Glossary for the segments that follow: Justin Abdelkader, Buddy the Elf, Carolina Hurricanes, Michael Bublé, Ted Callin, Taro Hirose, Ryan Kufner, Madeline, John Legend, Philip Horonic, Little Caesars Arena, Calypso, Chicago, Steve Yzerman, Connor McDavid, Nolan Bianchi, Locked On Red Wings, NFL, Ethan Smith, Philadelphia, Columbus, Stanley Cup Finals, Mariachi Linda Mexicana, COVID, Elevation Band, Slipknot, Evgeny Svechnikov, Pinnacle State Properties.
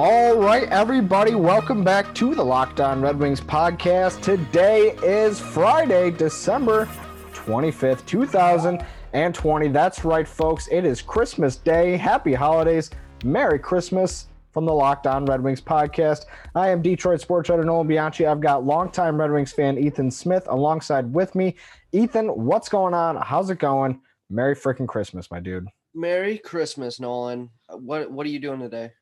All right, everybody, welcome back to the Locked On Red Wings podcast. Today is Friday, December 25th, 2020. That's right, folks. It is Christmas Day. Happy holidays. Merry Christmas from the Locked On Red Wings podcast. I am Detroit sports writer Nolan Bianchi. I've got longtime Red Wings fan Ethan Smith alongside with me. Ethan, what's going on? How's it going? Merry freaking Christmas, my dude. Merry Christmas, Nolan. What are you doing today?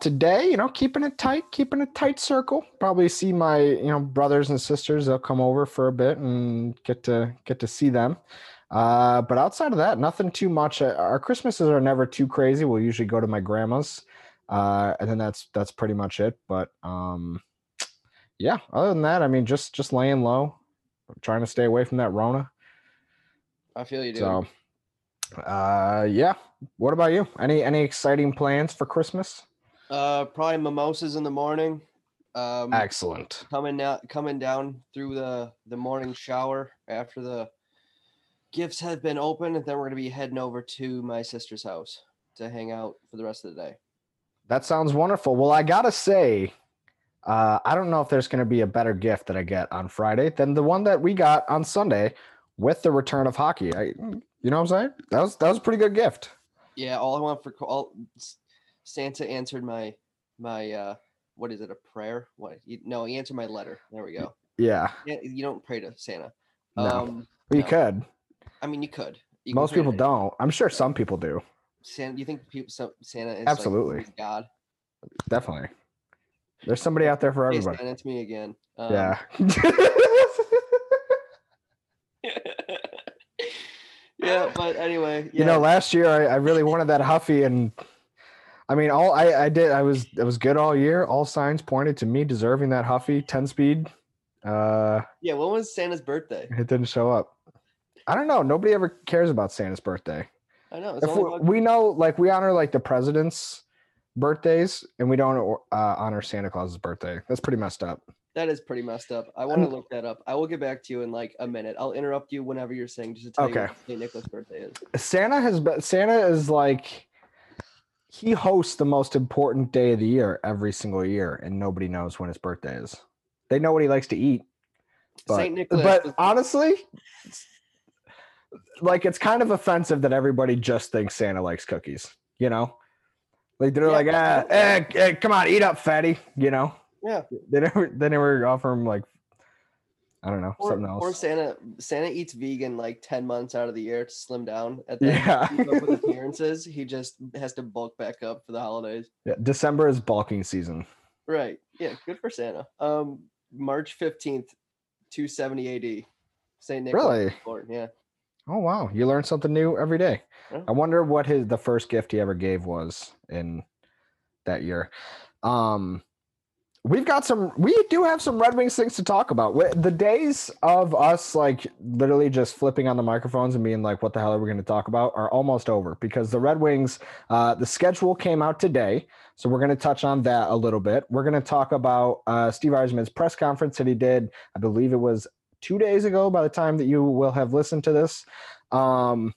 Today, keeping it tight circle, probably see my, brothers and sisters. They'll come over for a bit and get to see them. But outside of that, nothing too much. Our Christmases are never too crazy. We'll usually go to my grandma's, and then that's pretty much it. But, yeah, other than that, just laying low, trying to stay away from that Rona. I feel you, dude. So, yeah. What about you? Any exciting plans for Christmas? Probably mimosas in the morning. Excellent. Coming down through the morning shower after the gifts have been opened, and then we're gonna be heading over to my sister's house to hang out for the rest of the day. That sounds wonderful. Well, I gotta say, I don't know if there's gonna be a better gift that I get on Friday than the one that we got on Sunday with the return of hockey. You know what I'm saying? That was a pretty good gift. Yeah, all I want for Santa answered my what is it, a prayer? What? No, he answered my letter. There we go. Yeah. You don't pray to Santa. No. Well, you could. I mean, you could. Most people don't. I'm sure some people do. Santa, you think Santa is absolutely like God? Definitely. There's somebody out there for everybody. Hey, Santa, it's me again. Yeah. Yeah, but anyway, yeah. Last year I really wanted that Huffy, and all I was good all year. All signs pointed to me deserving that Huffy 10-speed. Yeah, when was Santa's birthday? It didn't show up. I don't know. Nobody ever cares about Santa's birthday. I know. We know, we honor the president's birthdays, and we don't honor Santa Claus's birthday. That's pretty messed up. That is pretty messed up. I want to look that up. I will get back to you in a minute. I'll interrupt you whenever you're saying, just to tell you what St. Nicholas' birthday is. Santa is he hosts the most important day of the year every single year, and nobody knows when his birthday is. They know what he likes to eat. St. Nicholas. But honestly, it's kind of offensive that everybody just thinks Santa likes cookies, They're come on, eat up, fatty, Yeah, they never offer him I don't know, something else. Or Santa eats vegan 10 months out of the year to slim down. At the end of his appearances, he just has to bulk back up for the holidays. Yeah, December is bulking season. Right. Yeah. Good for Santa. March 15th, 270 AD. Saint Nicholas. Really? Yeah. Oh wow, you learn something new every day. Yeah. I wonder what the first gift he ever gave was in that year. We do have some Red Wings things to talk about. The days of us literally just flipping on the microphones and being what the hell are we going to talk about are almost over, because the Red Wings, the schedule came out today. So we're going to touch on that a little bit. We're going to talk about Steve Yzerman's press conference that he did. I believe it was 2 days ago by the time that you will have listened to this, and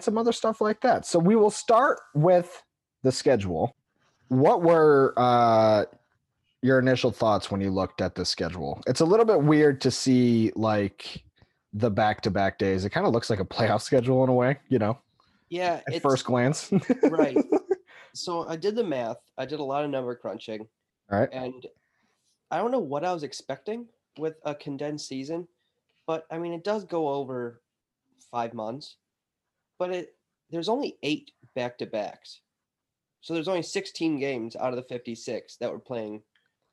some other stuff like that. So we will start with the schedule. What were, your initial thoughts when you looked at the schedule? It's a little bit weird to see the back-to-back days. It kind of looks like a playoff schedule in a way, Yeah. At first glance. Right. So I did the math. I did a lot of number crunching. All right. And I don't know what I was expecting with a condensed season, but it does go over 5 months, but there's only 8 back-to-backs. So there's only 16 games out of the 56 that were playing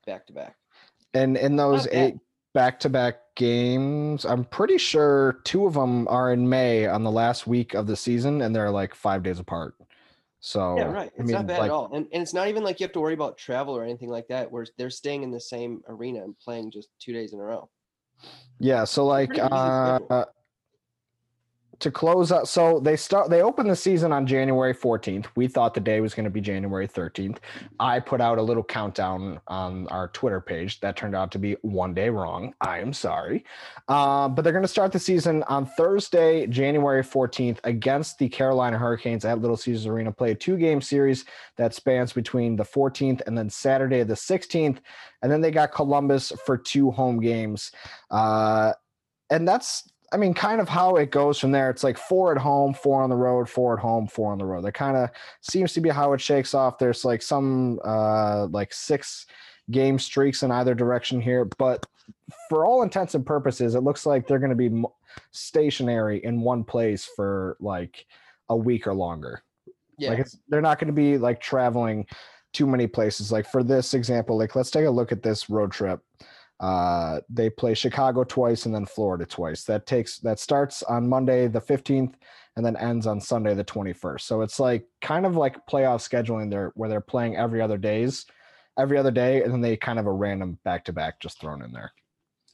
back-to-back. And in those 8 back-to-back games, I'm pretty sure 2 of them are in May on the last week of the season, and they're 5 days apart. So yeah, right. It's not bad at all. And it's not even like you have to worry about travel or anything like that, where they're staying in the same arena and playing just 2 days in a row. Yeah. So like to close out, so they opened the season on January 14th. We thought the day was going to be January 13th. I put out a little countdown on our Twitter page that turned out to be 1 day wrong. I am sorry. But they're going to start the season on Thursday, January 14th against the Carolina Hurricanes at Little Caesars Arena, play a 2-game series that spans between the 14th and then Saturday, the 16th. And then they got Columbus for 2 home games. And that's, I mean, kind of how it goes from there. It's like 4 at home, 4 on the road, 4 at home, 4 on the road. That kind of seems to be how it shakes off. There's like some 6-game streaks in either direction here, but for all intents and purposes, it looks like they're going to be stationary in one place for like a week or longer. Yeah. Like they're not going to be like traveling too many places. Like for this example, like let's take a look at this road trip. They play Chicago twice and then Florida twice. That starts on Monday the 15th and then ends on Sunday the 21st. So it's like kind of like playoff scheduling there, where they're playing every other day, and then they kind of a random back-to-back just thrown in there.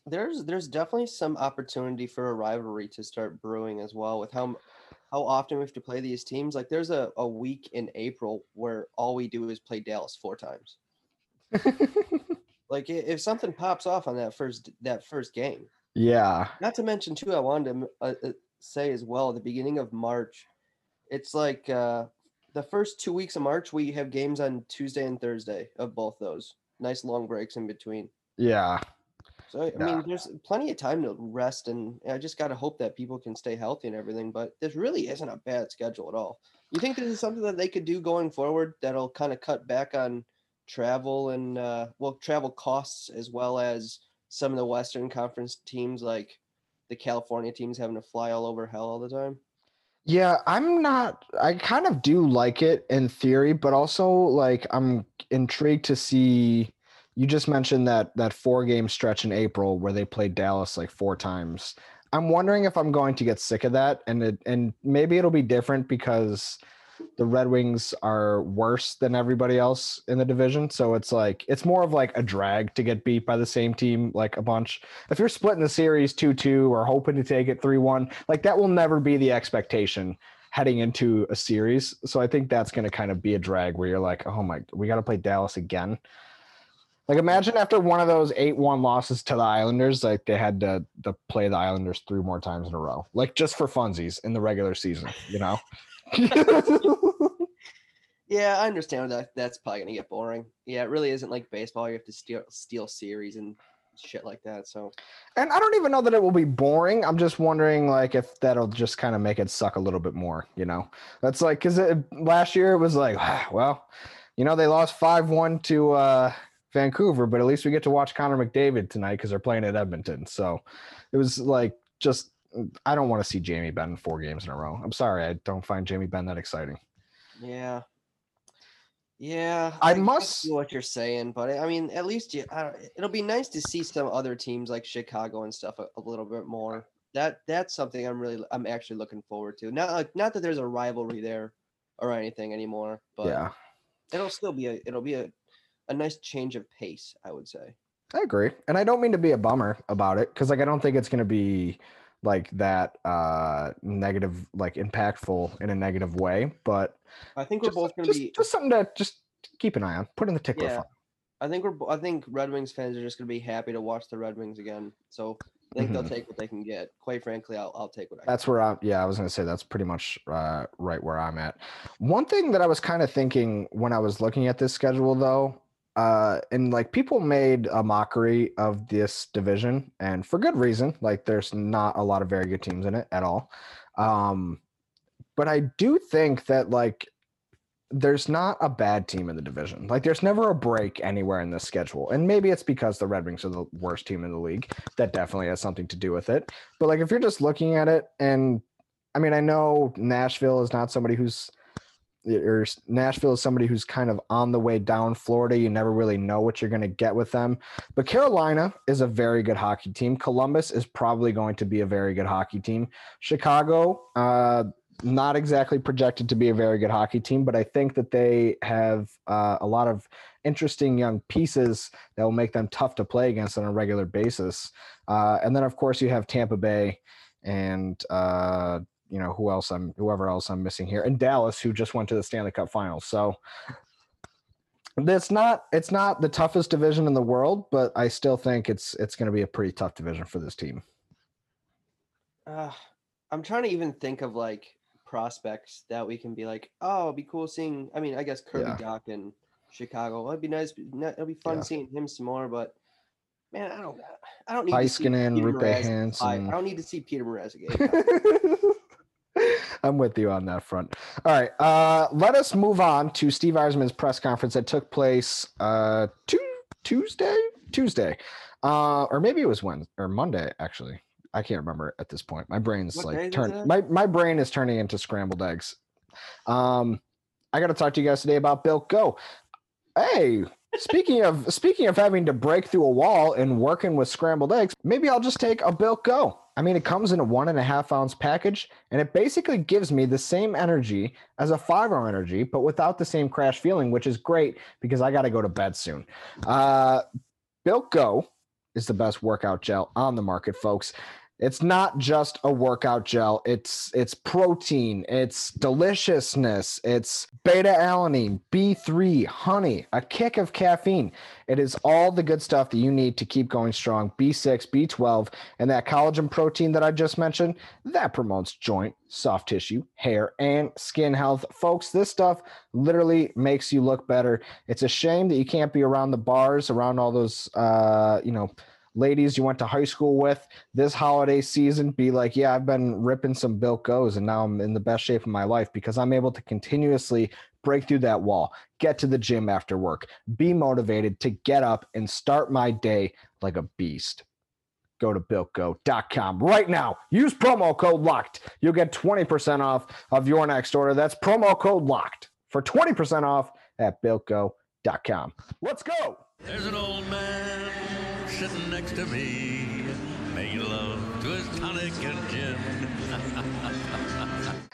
There's definitely some opportunity for a rivalry to start brewing as well with how often we have to play these teams. Like there's a week in April where all we do is play Dallas 4 times. Like if something pops off on that first game. Yeah. Not to mention too, I wanted to say as well, at the beginning of March, it's like the first 2 weeks of March, we have games on Tuesday and Thursday of both those. Nice long breaks in between. Yeah. So, I mean, there's plenty of time to rest, and I just got to hope that people can stay healthy and everything, but this really isn't a bad schedule at all. You think this is something that they could do going forward that'll kind of cut back on travel and travel costs, as well as some of the Western Conference teams, like the California teams, having to fly all over hell all the time? Yeah, I kind of do like it in theory, but also like I'm intrigued to see. You just mentioned that 4-game stretch in April where they played Dallas like 4 times. I'm wondering if I'm going to get sick of that, and maybe it'll be different because the Red Wings are worse than everybody else in the division. So it's like, it's more of like a drag to get beat by the same team, like a bunch. If you're splitting the series 2-2 or hoping to take it 3-1, like that will never be the expectation heading into a series. So I think that's going to kind of be a drag where you're like, oh my, we got to play Dallas again. Like imagine after one of those 8-1 losses to the Islanders, like they had to play the Islanders 3 more times in a row, like just for funsies in the regular season, you know? Yeah, I understand that. That's probably gonna get boring. Yeah, it really isn't like baseball. You have to steal series and shit like that. So, and I don't even know that it will be boring. I'm just wondering, like, if that'll just kind of make it suck a little bit more. You know, that's like because last year it was like, well, you know, they lost 5-1 to Vancouver, but at least we get to watch Connor McDavid tonight because they're playing at Edmonton. So it was like just. I don't want to see Jamie Benn 4 games in a row. I'm sorry. I don't find Jamie Benn that exciting. Yeah. Yeah. I must see what you're saying, but I mean, at least it'll be nice to see some other teams like Chicago and stuff a little bit more. That's something I'm actually looking forward to. Not that there's a rivalry there or anything anymore, but yeah, it'll still be a nice change of pace, I would say. I agree. And I don't mean to be a bummer about it, 'cause like, I don't think it's going to be like that negative, like impactful in a negative way, but I think we're both going to be just something to just keep an eye on, put in the tickler file. I think Red Wings fans are just going to be happy to watch the Red Wings again, so I think they'll take what they can get. Quite frankly, I'll take what I can. That's where I was going to say that's pretty much right where I'm at. One thing that I was kind of thinking when I was looking at this schedule though, and like people made a mockery of this division, and for good reason. Like there's not a lot of very good teams in it at all. But I do think that like there's not a bad team in the division. Like there's never a break anywhere in this schedule. And maybe it's because the Red Wings are the worst team in the league. That definitely has something to do with it. But like if you're just looking at it, and I mean, I know Nashville is not somebody who's Nashville is somebody who's kind of on the way down. Florida, you never really know what you're going to get with them. But Carolina is a very good hockey team. Columbus is probably going to be a very good hockey team. Chicago, not exactly projected to be a very good hockey team, but I think that they have a lot of interesting young pieces that will make them tough to play against on a regular basis. And then, of course, you have Tampa Bay and whoever else I'm missing here, and Dallas, who just went to the Stanley Cup Finals. So it's not the toughest division in the world, but I still think it's going to be a pretty tough division for this team. I'm trying to even think of like prospects that we can be like, oh, it'd be cool seeing. I mean, I guess Kirby Doc in Chicago. It'd be nice. It'd be fun seeing him some more. But man, I don't need to see Hansen. I don't need to see Peter Mrazek again. I'm with you on that front. All right, let us move on to Steve Yzerman's press conference that took place Tuesday, or maybe it was Wednesday or Monday actually. I can't remember at this point. My brain's my brain is turning into scrambled eggs. I got to talk to you guys today about Built Go. Hey, speaking of having to break through a wall and working with scrambled eggs, maybe I'll just take a Built Go. I mean, it comes in a 1.5 ounce package, and it basically gives me the same energy as a 5-hour energy, but without the same crash feeling, which is great because I got to go to bed soon. Built Go is the best workout gel on the market, folks. It's not just a workout gel. It's protein, it's deliciousness, it's beta-alanine, B3, honey, a kick of caffeine. It is all the good stuff that you need to keep going strong, B6, B12, and that collagen protein that I just mentioned, that promotes joint, soft tissue, hair, and skin health. Folks, this stuff literally makes you look better. It's a shame that you can't be around the bars, around all those, ladies you went to high school with this holiday season. Be like, yeah, I've been ripping some Built Go's and now I'm in the best shape of my life because I'm able to continuously break through that wall, get to the gym after work, be motivated to get up and start my day like a beast. Go to BuiltGo.com right now. Use promo code LOCKED. You'll get 20% off of your next order. That's promo code LOCKED for 20% off at BuiltGo.com. Let's go. There's an old man sitting next to me, making love to his tonic and gin.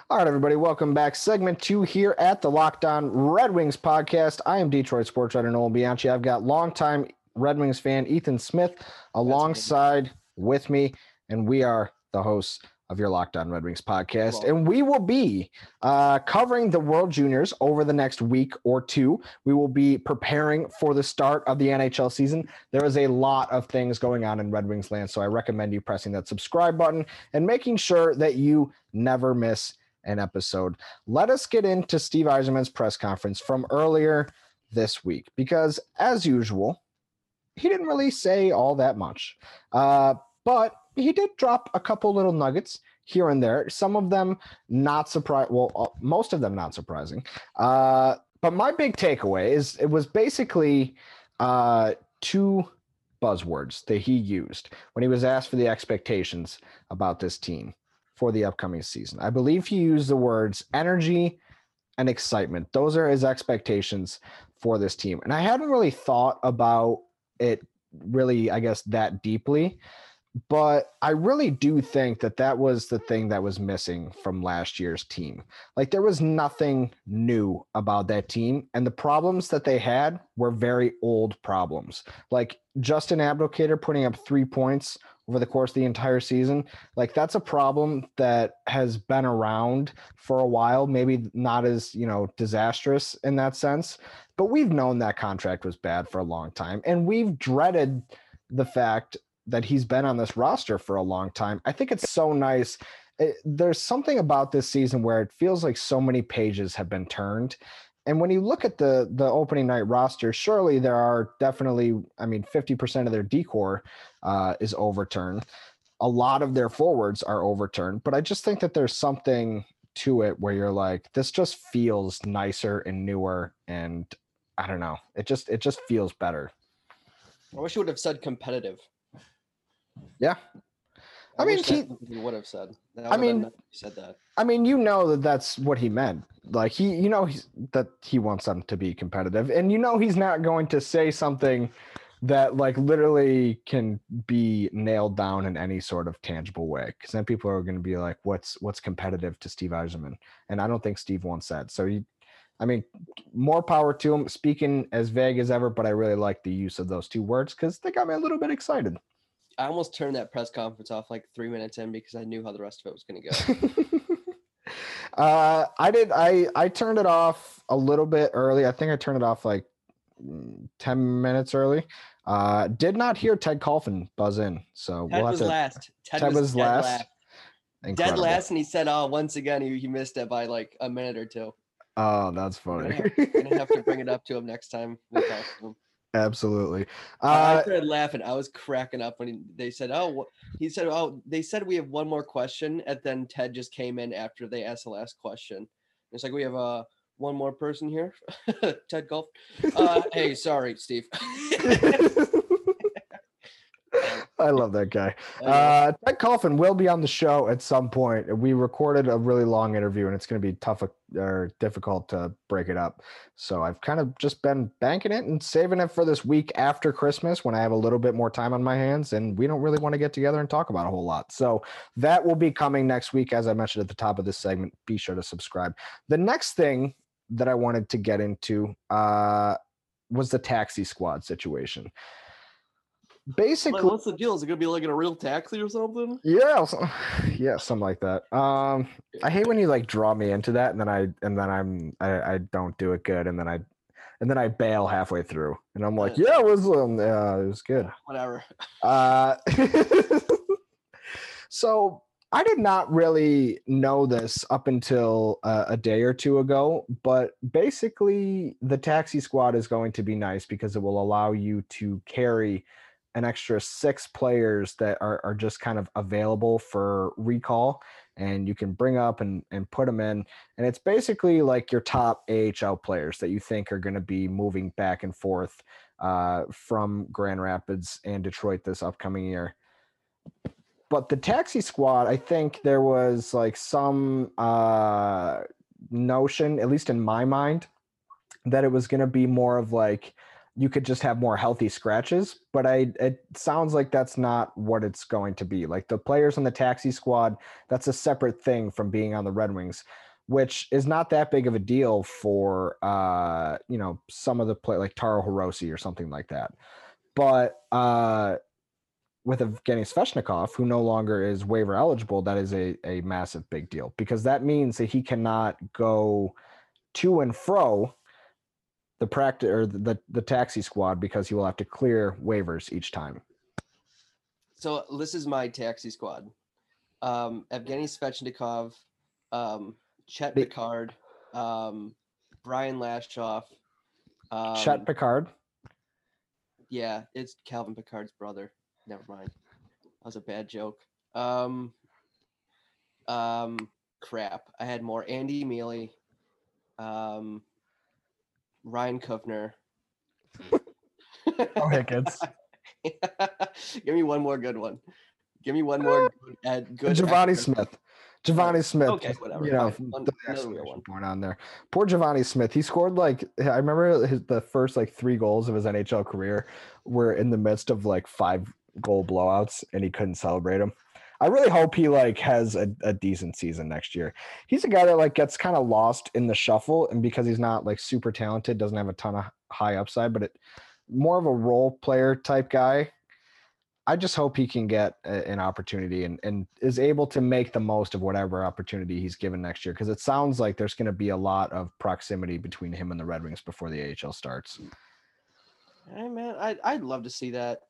All right, everybody, welcome back. Segment 2 here at the Locked On Red Wings podcast. I am Detroit sports writer Nolan Bianchi. I've got longtime Red Wings fan Ethan Smith alongside with me, and we are the hosts of your Locked On Red Wings podcast. And we will be covering the World Juniors over the next week or two. We will be preparing for the start of the NHL season. There is a lot of things going on in Red Wings land, so I recommend you pressing that subscribe button and making sure that you never miss an episode. Let us get into Steve Yzerman's press conference from earlier this week, because as usual, he didn't really say all that much, but he did drop a couple little nuggets here and there. Some of them not surprising. Well, most of them not surprising. But my big takeaway is it was basically two buzzwords that he used when he was asked for the expectations about this team for the upcoming season. I believe he used the words energy and excitement. Those are his expectations for this team. And I hadn't really thought about it really, I guess, that deeply. But I really do think that was the thing that was missing from last year's team. Like, there was nothing new about that team, and the problems that they had were very old problems. Like Justin Abdelkader putting up 3 points over the course of the entire season. Like, that's a problem that has been around for a while, maybe not as, disastrous in that sense, but we've known that contract was bad for a long time, and we've dreaded the fact that he's been on this roster for a long time. I think it's so nice. There's something about this season where it feels like so many pages have been turned. And when you look at the opening night roster, surely there are definitely, 50% of their decor is overturned. A lot of their forwards are overturned, but I just think that there's something to it where you're like, this just feels nicer and newer. And I don't know, it just feels better. I wish you would have said competitive. Yeah. He would have said that. That's what he meant. Like, he wants them to be competitive, and he's not going to say something that like literally can be nailed down in any sort of tangible way. Because then people are going to be like, what's competitive to Steve Yzerman? And I don't think Steve wants that. So more power to him, speaking as vague as ever, but I really like the use of those two words because they got me a little bit excited. I almost turned that press conference off like 3 minutes in because I knew how the rest of it was going to go. I turned it off a little bit early. I think I turned it off like 10 minutes early. Did not hear Ted Callin buzz in. So Ted was last. Ted was last. Dead last, and he said, "Oh, once again, he missed it by like a minute or two." Oh, that's funny. I'm gonna have to bring it up to him next time. We'll talk to him. Absolutely. I started laughing. I was cracking up when they said, they said we have one more question, and then Ted just came in after they asked the last question. And it's like, we have one more person here. Ted Golf. Hey, sorry, Steve. I love that guy. Ted Callin will be on the show at some point. We recorded a really long interview, and it's going to be tough or difficult to break it up. So I've kind of just been banking it and saving it for this week after Christmas when I have a little bit more time on my hands, and we don't really want to get together and talk about a whole lot. So that will be coming next week. As I mentioned at the top of this segment, be sure to subscribe. The next thing that I wanted to get into was the taxi squad situation. Basically, like, what's the deal? Is it gonna be like in a real taxi or something? Yeah, something like that. I hate when you like draw me into that, and then I don't do it good, and then I bail halfway through, and I'm like, yeah, it was good. Whatever. So I did not really know this up until a day or two ago, but basically the taxi squad is going to be nice because it will allow you to carry an extra 6 players that are just kind of available for recall, and you can bring up and put them in. And it's basically like your top AHL players that you think are going to be moving back and forth from Grand Rapids and Detroit this upcoming year. But the taxi squad, I think there was like some notion, at least in my mind, that it was going to be more of like, you could just have more healthy scratches, but it sounds like that's not what it's going to be. Like the players on the taxi squad, that's a separate thing from being on the Red Wings, which is not that big of a deal for, some of the play like Taro Hirose or something like that. But with Evgeny Svechnikov, who no longer is waiver eligible, that is a massive big deal because that means that he cannot go to and fro the practice or the taxi squad because he will have to clear waivers each time. So this is my taxi squad: Evgeny Svechnikov, Chet Picard, Brian Lashoff, Chet Picard. Yeah, it's Calvin Picard's brother. Never mind, that was a bad joke. Crap, I had more. Andy Mealy, Ryan Kufner. Oh, Hickens. Give me one more good one. Give me one more good Givani Smith. Givani Smith. Okay, whatever. You know, point on there. Poor Givani Smith. He scored like, I remember the first like 3 goals of his NHL career were in the midst of like 5 goal blowouts, and he couldn't celebrate them. I really hope he like has a decent season next year. He's a guy that like gets kind of lost in the shuffle, and because he's not like super talented, doesn't have a ton of high upside, but more of a role player type guy. I just hope he can get an opportunity and is able to make the most of whatever opportunity he's given next year, because it sounds like there's going to be a lot of proximity between him and the Red Wings before the AHL starts. Hey man, I'd love to see that.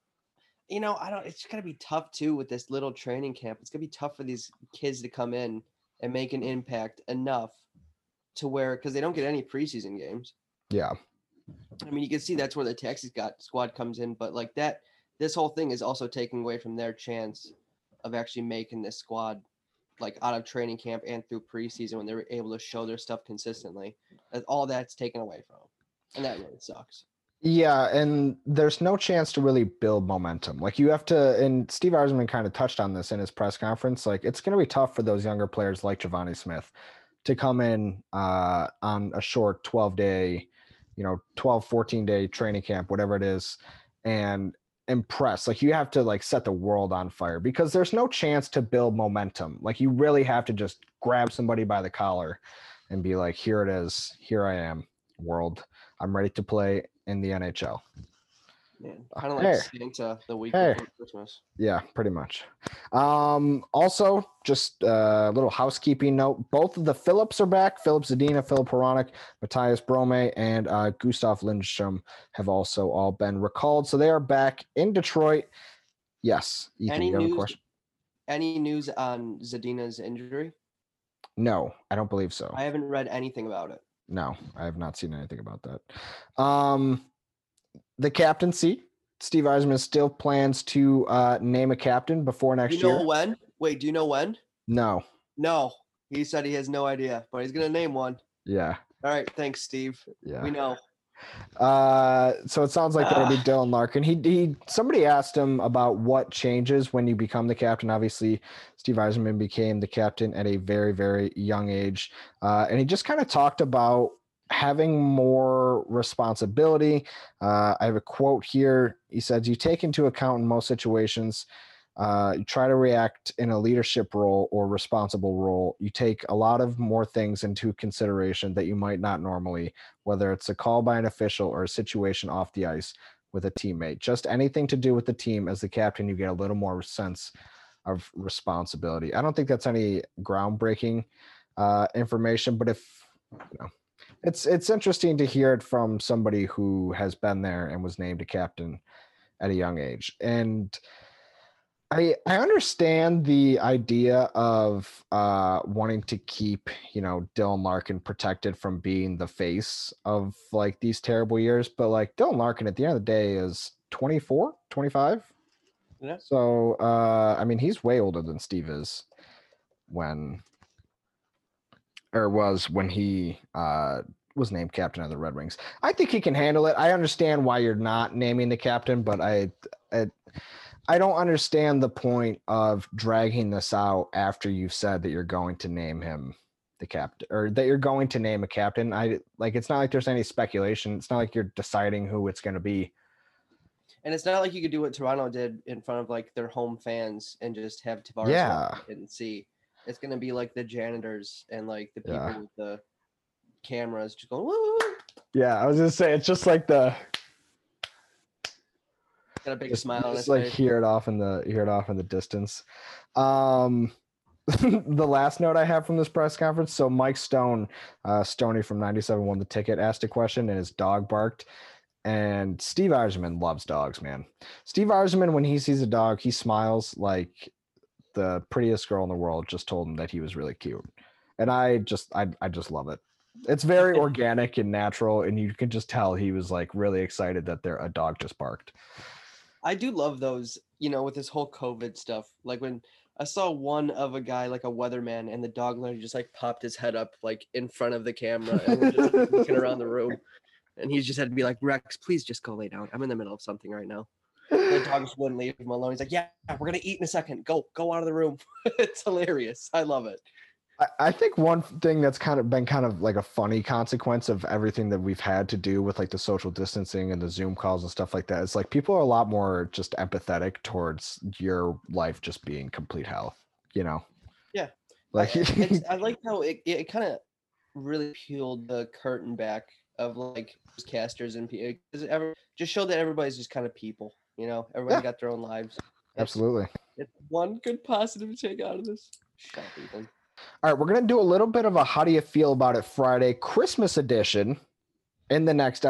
You know, it's going to be tough too with this little training camp. It's going to be tough for these kids to come in and make an impact enough to where, because they don't get any preseason games. Yeah. I mean, you can see that's where the taxi squad comes in, but like that, this whole thing is also taking away from their chance of actually making this squad like out of training camp and through preseason when they're able to show their stuff consistently. All that's taken away from them. And that really sucks. Yeah, and there's no chance to really build momentum. Like you have to, and Steve Yzerman kind of touched on this in his press conference, like it's going to be tough for those younger players like Givani Smith to come in on a short 12-day, 12-14-day training camp, whatever it is, and impress. Like, you have to like set the world on fire, because there's no chance to build momentum. Like, you really have to just grab somebody by the collar and be like, here it is. Here I am, world. I'm ready to play in the NHL. Man, kind of like Santa the week before Christmas. Yeah, pretty much. Also, just a little housekeeping note. Both of the Phillips are back. Philip Zadina, Philip Horonic, Matthias Brome, and Gustav Lindstrom have also all been recalled. So they are back in Detroit. Yes. Ethan, you have a question? Any news on Zadina's injury? No, I don't believe so. I haven't read anything about it. No, I have not seen anything about that. The captaincy, Steve Yzerman still plans to name a captain before next year. When? Wait, do you know when? No. No, he said he has no idea, but he's going to name one. Yeah. All right, thanks, Steve. Yeah. We know. So it sounds like that'll be Dylan Larkin. He somebody asked him about what changes when you become the captain. Obviously, Steve Yzerman became the captain at a very, very young age, and he just kind of talked about having more responsibility. I have a quote here. He says, you take into account in most situations, you try to react in a leadership role or responsible role. You take a lot of more things into consideration that you might not normally, whether it's a call by an official or a situation off the ice with a teammate, just anything to do with the team. As the captain, you get a little more sense of responsibility. I don't think that's any groundbreaking information, but if, you know, it's interesting to hear it from somebody who has been there and was named a captain at a young age. And I understand the idea of wanting to keep, you know, Dylan Larkin protected from being the face of like these terrible years, but like Dylan Larkin at the end of the day is 24, 25. Yeah. So, I mean, he's way older than Steve is when he was named captain of the Red Wings. I think he can handle it. I understand why you're not naming the captain, but I don't understand the point of dragging this out after you've said that you're going to name him the captain, or that you're going to name a captain. It's not like there's any speculation. It's not like you're deciding who it's going to be. And it's not like you could do what Toronto did in front of like their home fans and just have Tavares and see. It's going to be like the janitors and like the people with the cameras just going, woo. Yeah, I was going to say, it's just like the... Got a big smile on his face. Like hear it off in the distance. The last note I have from this press conference. So Mike Stone, Stoney from 97.1 The Ticket, asked a question and his dog barked. And Steve Yzerman loves dogs, man. Steve Yzerman, when he sees a dog, he smiles like the prettiest girl in the world just told him that he was really cute. And I just love it. It's very organic and natural, and you can just tell he was like really excited that a dog just barked. I do love those, you know, with this whole COVID stuff. Like when I saw one of a guy, like a weatherman, and the dog literally just like popped his head up like in front of the camera and was just looking around the room. And he just had to be like, Rex, please just go lay down. I'm in the middle of something right now. The dog just wouldn't leave him alone. He's like, yeah, we're going to eat in a second. Go out of the room. It's hilarious. I love it. I think one thing that's kind of like a funny consequence of everything that we've had to do with like the social distancing and the Zoom calls and stuff like that is like people are a lot more just empathetic towards your life just being complete hell, you know? Yeah. Like I like how it kind of really peeled the curtain back of like casters and people. Just showed that everybody's just kind of people, you know? Everybody got their own lives. Absolutely. It's one good positive take out of this. Shut up, Ethan. All right, we're going to do a little bit of a how do you feel about it Friday Christmas edition in the next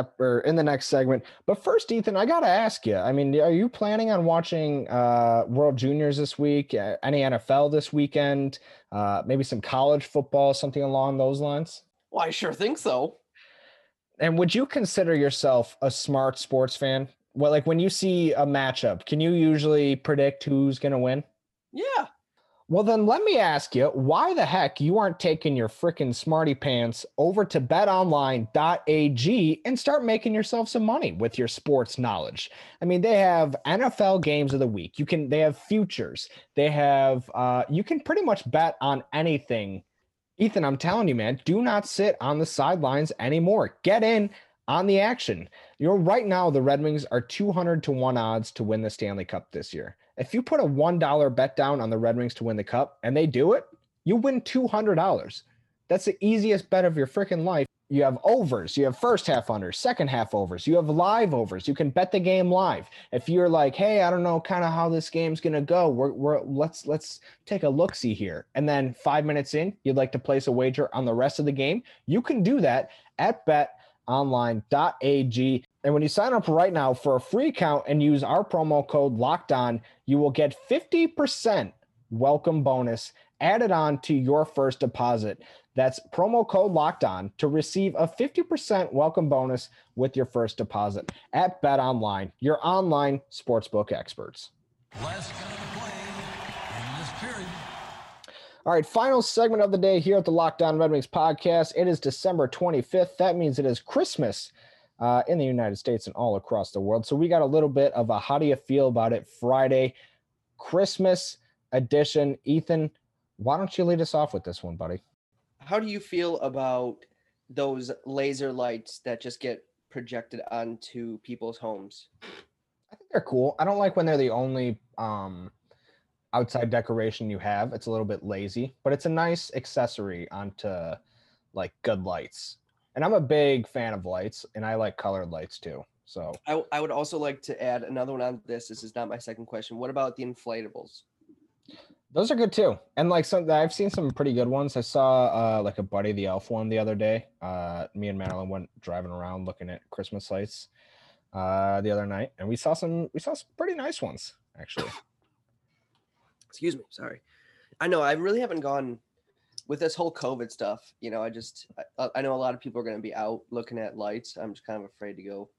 segment. But first, Ethan, I got to ask you, I mean, are you planning on watching World Juniors this week, any NFL this weekend, maybe some college football, something along those lines? Well, I sure think so. And would you consider yourself a smart sports fan? Well, like when you see a matchup, can you usually predict who's going to win? Yeah. Well, then let me ask you, why the heck you aren't taking your frickin' smarty pants over to betonline.ag and start making yourself some money with your sports knowledge? I mean, they have NFL games of the week. They have futures. They have, you can pretty much bet on anything. Ethan, I'm telling you, man, do not sit on the sidelines anymore. Get in on the action. You know, right now, the Red Wings are 200-1 odds to win the Stanley Cup this year. If you put a $1 bet down on the Red Wings to win the Cup and they do it, you win $200. That's the easiest bet of your freaking life. You have overs. You have first half unders, second half overs. You have live overs. You can bet the game live. If you're like, hey, I don't know kind of how this game's going to go. Let's take a look-see here. And then 5 minutes in, you'd like to place a wager on the rest of the game. You can do that at betonline.ag. And when you sign up right now for a free account and use our promo code LOCKEDON, you will get 50% welcome bonus added on to your first deposit. That's promo code LOCKEDON to receive a 50% welcome bonus with your first deposit at BetOnline, your online sportsbook experts. Let's go to play in this period. All right, final segment of the day here at the Locked On Red Wings podcast. It is December 25th. That means it is Christmas in the United States and all across the world. So we got a little bit of a how do you feel about it Friday Christmas edition. Ethan, why don't you lead us off with this one, buddy? How do you feel about those laser lights that just get projected onto people's homes? I think they're cool. I don't like when they're the only outside decoration you have. It's a little bit lazy, but it's a nice accessory onto like good lights. And I'm a big fan of lights, and I like colored lights too. So I would also like to add another one on this. This is not my second question. What about the inflatables? Those are good too. And like some, I've seen some pretty good ones. I saw like a Buddy the Elf one the other day. Me and Madeline went driving around looking at Christmas lights the other night, and we saw some pretty nice ones actually. Excuse me. Sorry. I know I really haven't gone with this whole COVID stuff. You know, I know a lot of people are going to be out looking at lights. I'm just kind of afraid to go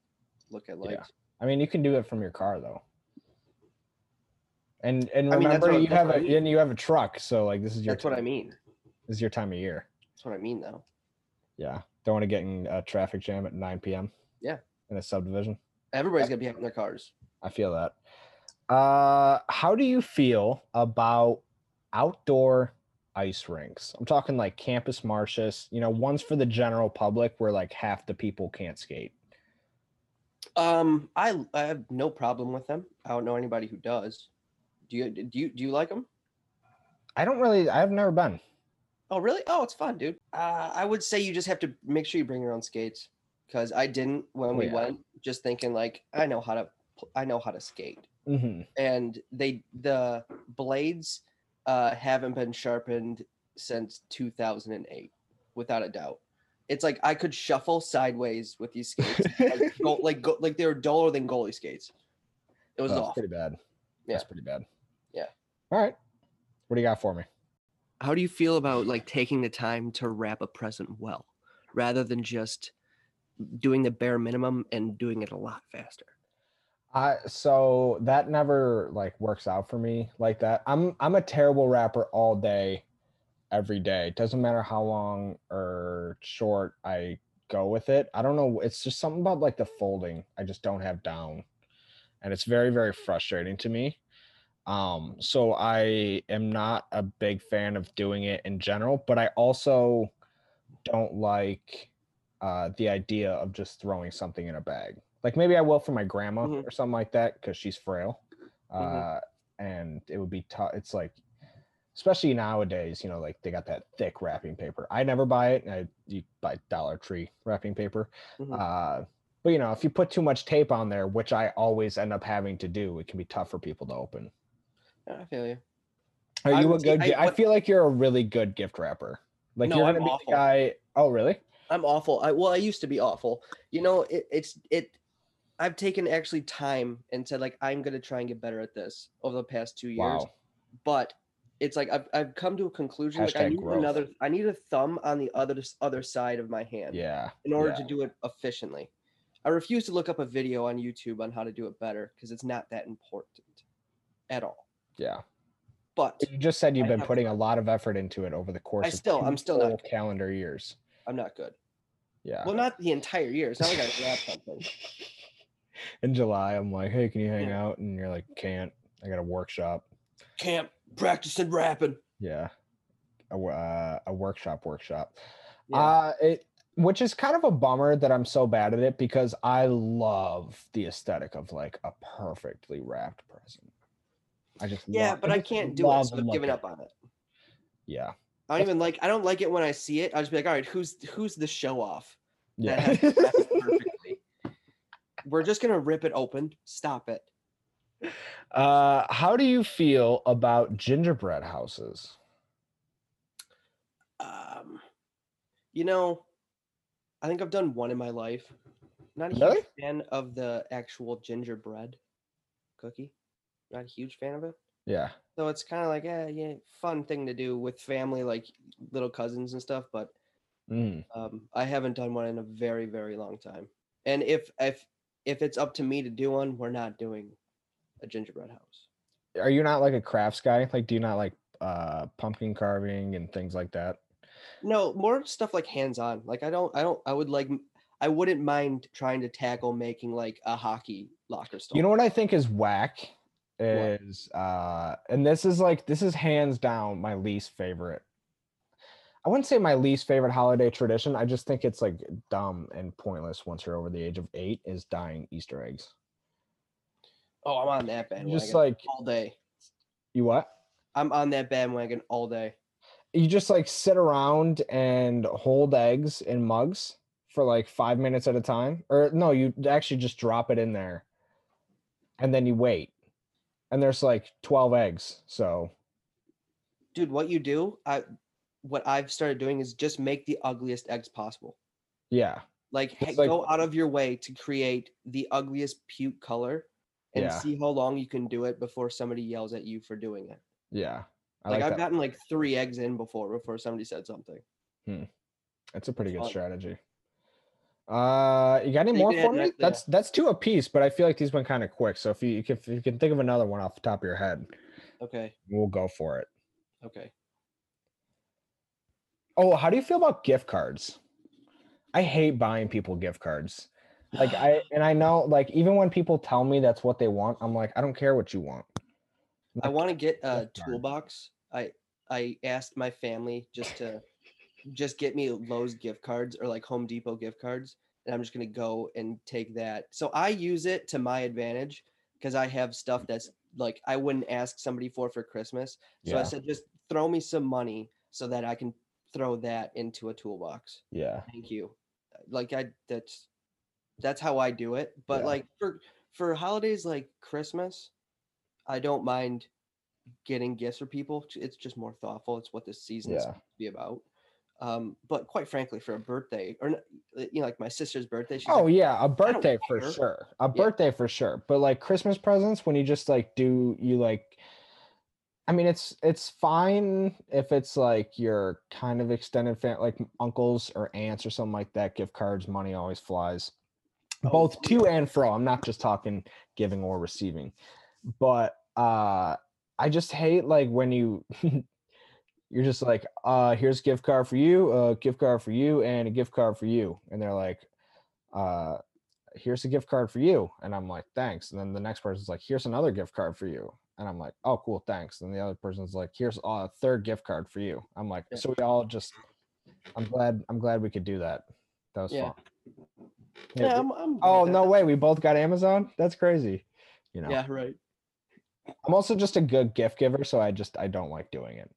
look at lights. Yeah. I mean, you can do it from your car though. And remember, you have a truck. So like, this is your, that's what I mean. This is your time of year. That's what I mean though. Yeah. Don't want to get in a traffic jam at 9 PM. Yeah. In a subdivision. Everybody's going to be out in their cars. I feel that. How do you feel about outdoor ice rinks? I'm talking like campus marshes, you know, ones for the general public where like half the people can't skate. I have no problem with them. I don't know anybody who does. Do you like them? I've never been. Oh really? Oh, it's fun, dude. I would say you just have to make sure you bring your own skates, because I didn't when we went, just thinking like I know how to skate. Mm-hmm. And the blades haven't been sharpened since 2008, without a doubt. It's like I could shuffle sideways with these skates, like they were duller than goalie skates. It was awful. Pretty bad. Yeah. That's pretty bad. Yeah. All right. What do you got for me? How do you feel about like taking the time to wrap a present well, rather than just doing the bare minimum and doing it a lot faster? So that never like works out for me like that. I'm a terrible wrapper all day, every day. It doesn't matter how long or short I go with it. I don't know. It's just something about like the folding. I just don't have down. And it's very, very frustrating to me. So I am not a big fan of doing it in general, but I also don't like the idea of just throwing something in a bag. Like maybe I will for my grandma mm-hmm. or something like that, because she's frail. Mm-hmm. And it would be tough. It's like, especially nowadays, you know, like they got that thick wrapping paper. I never buy it. You buy Dollar Tree wrapping paper. Mm-hmm. But, you know, if you put too much tape on there, which I always end up having to do, it can be tough for people to open. I feel you. Are you I feel like you're a really good gift wrapper. Like no, you're going to be awful. The guy. Oh, really? I'm awful. I used to be awful. You know, I've taken actually time and said, like, I'm going to try and get better at this over the past 2 years. Wow. But it's like I've come to a conclusion. Hashtag like I need a thumb on the other side of my hand. Yeah. In order to do it efficiently. I refuse to look up a video on YouTube on how to do it better, because it's not that important at all. Yeah. But you just said you've been putting a lot of effort into it over the course of I'm still not calendar years. I'm not good. Yeah. Well, not the entire year. It's not like I grabbed something. In July, I'm like, hey, can you hang out? And you're like, can't. I got a workshop. Can't. Practicing rapping. Yeah. A workshop. Yeah. Which is kind of a bummer that I'm so bad at it, because I love the aesthetic of like a perfectly wrapped present. I just but I can't do it, so I've given up on it. Yeah, I don't even like. I don't like it when I see it. I'll just be like, all right, who's the show off? Yeah, that perfectly. We're just gonna rip it open. Stop it. How do you feel about gingerbread houses? I think I've done one in my life. Not a huge fan of the actual gingerbread cookie. Not a huge fan of it. Yeah. So it's kind of like, fun thing to do with family, like little cousins and stuff. But I haven't done one in a very, very long time. And if it's up to me to do one, we're not doing a gingerbread house. Are you not like a crafts guy? Like, do you not like pumpkin carving and things like that? No, more stuff like hands-on. Like I wouldn't mind trying to tackle making like a hockey locker store. You know what I think is whack is, and this is hands down my least favorite. I wouldn't say my least favorite holiday tradition. I just think it's like dumb and pointless once you're over the age of 8 is dyeing Easter eggs. Oh, I'm on that bandwagon just like all day. You what? I'm on that bandwagon all day. You just like sit around and hold eggs in mugs for like 5 minutes at a time, or no, you actually just drop it in there and then you wait. And there's like 12 eggs. So dude, what you do, what I've started doing is just make the ugliest eggs possible. Yeah. Like, go out of your way to create the ugliest puke color and see how long you can do it before somebody yells at you for doing it. Yeah. Like I've gotten like 3 eggs in before somebody said something. That's a pretty good strategy. You got any more for me? That's 2 apiece, but I feel like these went kind of quick. So if you can think of another one off the top of your head, okay, we'll go for it. Okay. Oh, how do you feel about gift cards? I hate buying people gift cards. Like I know like even when people tell me that's what they want, I'm like, I don't care what you want. I want to get a toolbox. I asked my family just to get me Lowe's gift cards or like Home Depot gift cards, and I'm just going to go and take that. So I use it to my advantage because I have stuff that's like I wouldn't ask somebody for Christmas. So I said, just throw me some money so that I can throw that into a toolbox. Yeah. Thank you. Like that's how I do it. But like for holidays like Christmas, I don't mind getting gifts for people. It's just more thoughtful. It's what this season is supposed to be about. But quite frankly, for a birthday, or like my sister's birthday. She's a birthday for sure. Birthday for sure. But like Christmas presents, when you just like I mean, it's fine if it's like your kind of extended family, like uncles or aunts or something like that. Gift cards, money always flies, both to and fro. I'm not just talking giving or receiving. But I just hate like when you're just like, here's a gift card for you, a gift card for you, and a gift card for you. And they're like, here's a gift card for you. And I'm like, thanks. And then the next person's like, here's another gift card for you. And I'm like, oh, cool, thanks. And the other person's like, here's a third gift card for you. I'm like, so we all just, I'm glad we could do that. That was fun. Yeah, I'm no way. We both got Amazon. That's crazy. You know? Yeah, right. I'm also just a good gift giver, so I don't like doing it.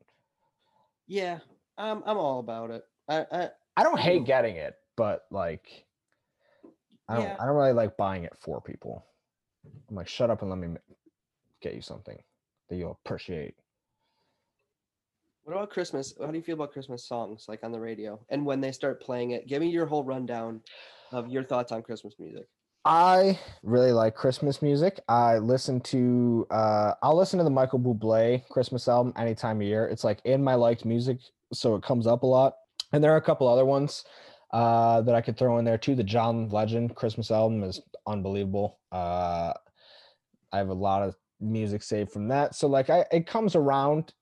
Yeah, I'm all about it. I don't hate getting it, but like I don't really like buying it for people. I'm like, shut up and let me get you something that you'll appreciate. What about Christmas? How do you feel about Christmas songs, like on the radio? And when they start playing it, give me your whole rundown of your thoughts on Christmas music. I really like Christmas music. I'll listen to the Michael Bublé Christmas album any time of year. It's like in my liked music, so it comes up a lot. And there are a couple other ones that I could throw in there too. The John Legend Christmas album is unbelievable. I have a lot of music saved from that. So like it comes around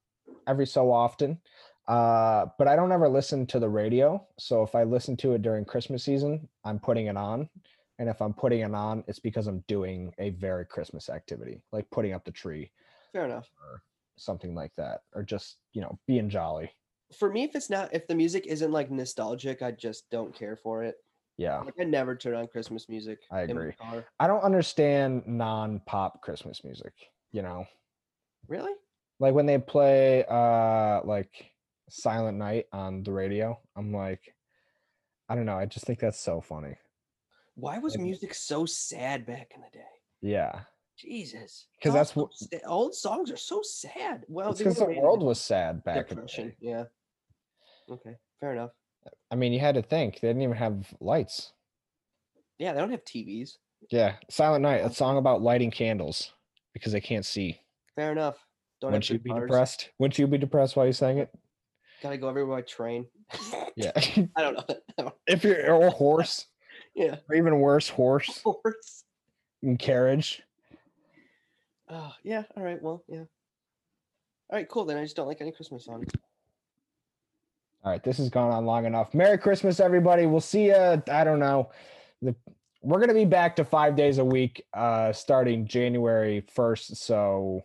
every so often. But I don't ever listen to the radio. So if I listen to it during Christmas season, I'm putting it on. And if I'm putting it on, it's because I'm doing a very Christmas activity, like putting up the tree. Fair enough. Or something like that. Or just, being jolly. for me, if the music isn't like nostalgic, I just don't care for it. Yeah. Like, I never turn on Christmas music. I agree. I don't understand non-pop Christmas music, you know? Really? Like when they play like Silent Night on the radio, I'm like, I don't know. I just think that's so funny. Why was music so sad back in the day? Yeah. Jesus. Because that's what old songs are so sad. Well, because the world was sad back in the day. Yeah. Okay. Fair enough. I mean, you had to think. They didn't even have lights. Yeah, they don't have TVs. Yeah. Silent Night, a song about lighting candles because they can't see. Fair enough. Wouldn't you be depressed? Wouldn't you be depressed while you sang it? Gotta go everywhere by train. Yeah. I don't know. If you're or horse. Yeah. Or even worse, horse. And carriage. Oh, yeah. All right. Well, yeah. All right, cool. Then I just don't like any Christmas songs. All right. This has gone on long enough. Merry Christmas, everybody. We'll see you. I don't know. We're going to be back to 5 days a week starting January 1st. So,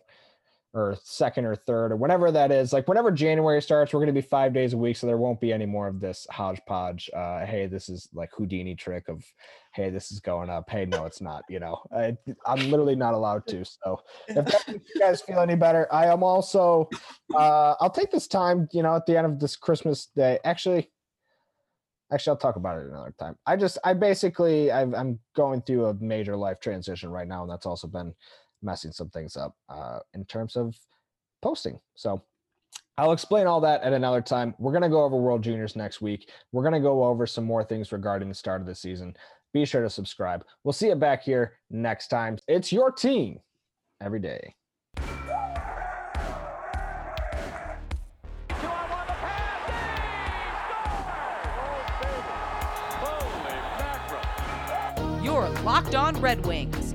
or 2nd or 3rd or whatever that is. Like, whenever January starts, we're going to be 5 days a week. So there won't be any more of this hodgepodge. Hey, this is like Houdini trick of, hey, this is going up. Hey, no, it's not. You know, I'm literally not allowed to. So if that makes you guys feel any better, I am also, I'll take this time, you know, at the end of this Christmas day. Actually, I'll talk about it another time. I'm going through a major life transition right now. And that's also been messing some things up in terms of posting. So I'll explain all that at another time. We're going to go over World Juniors next week. We're going to go over some more things regarding the start of the season. Be sure to subscribe. We'll see you back here next time. It's your team every day. You're Locked On Red Wings,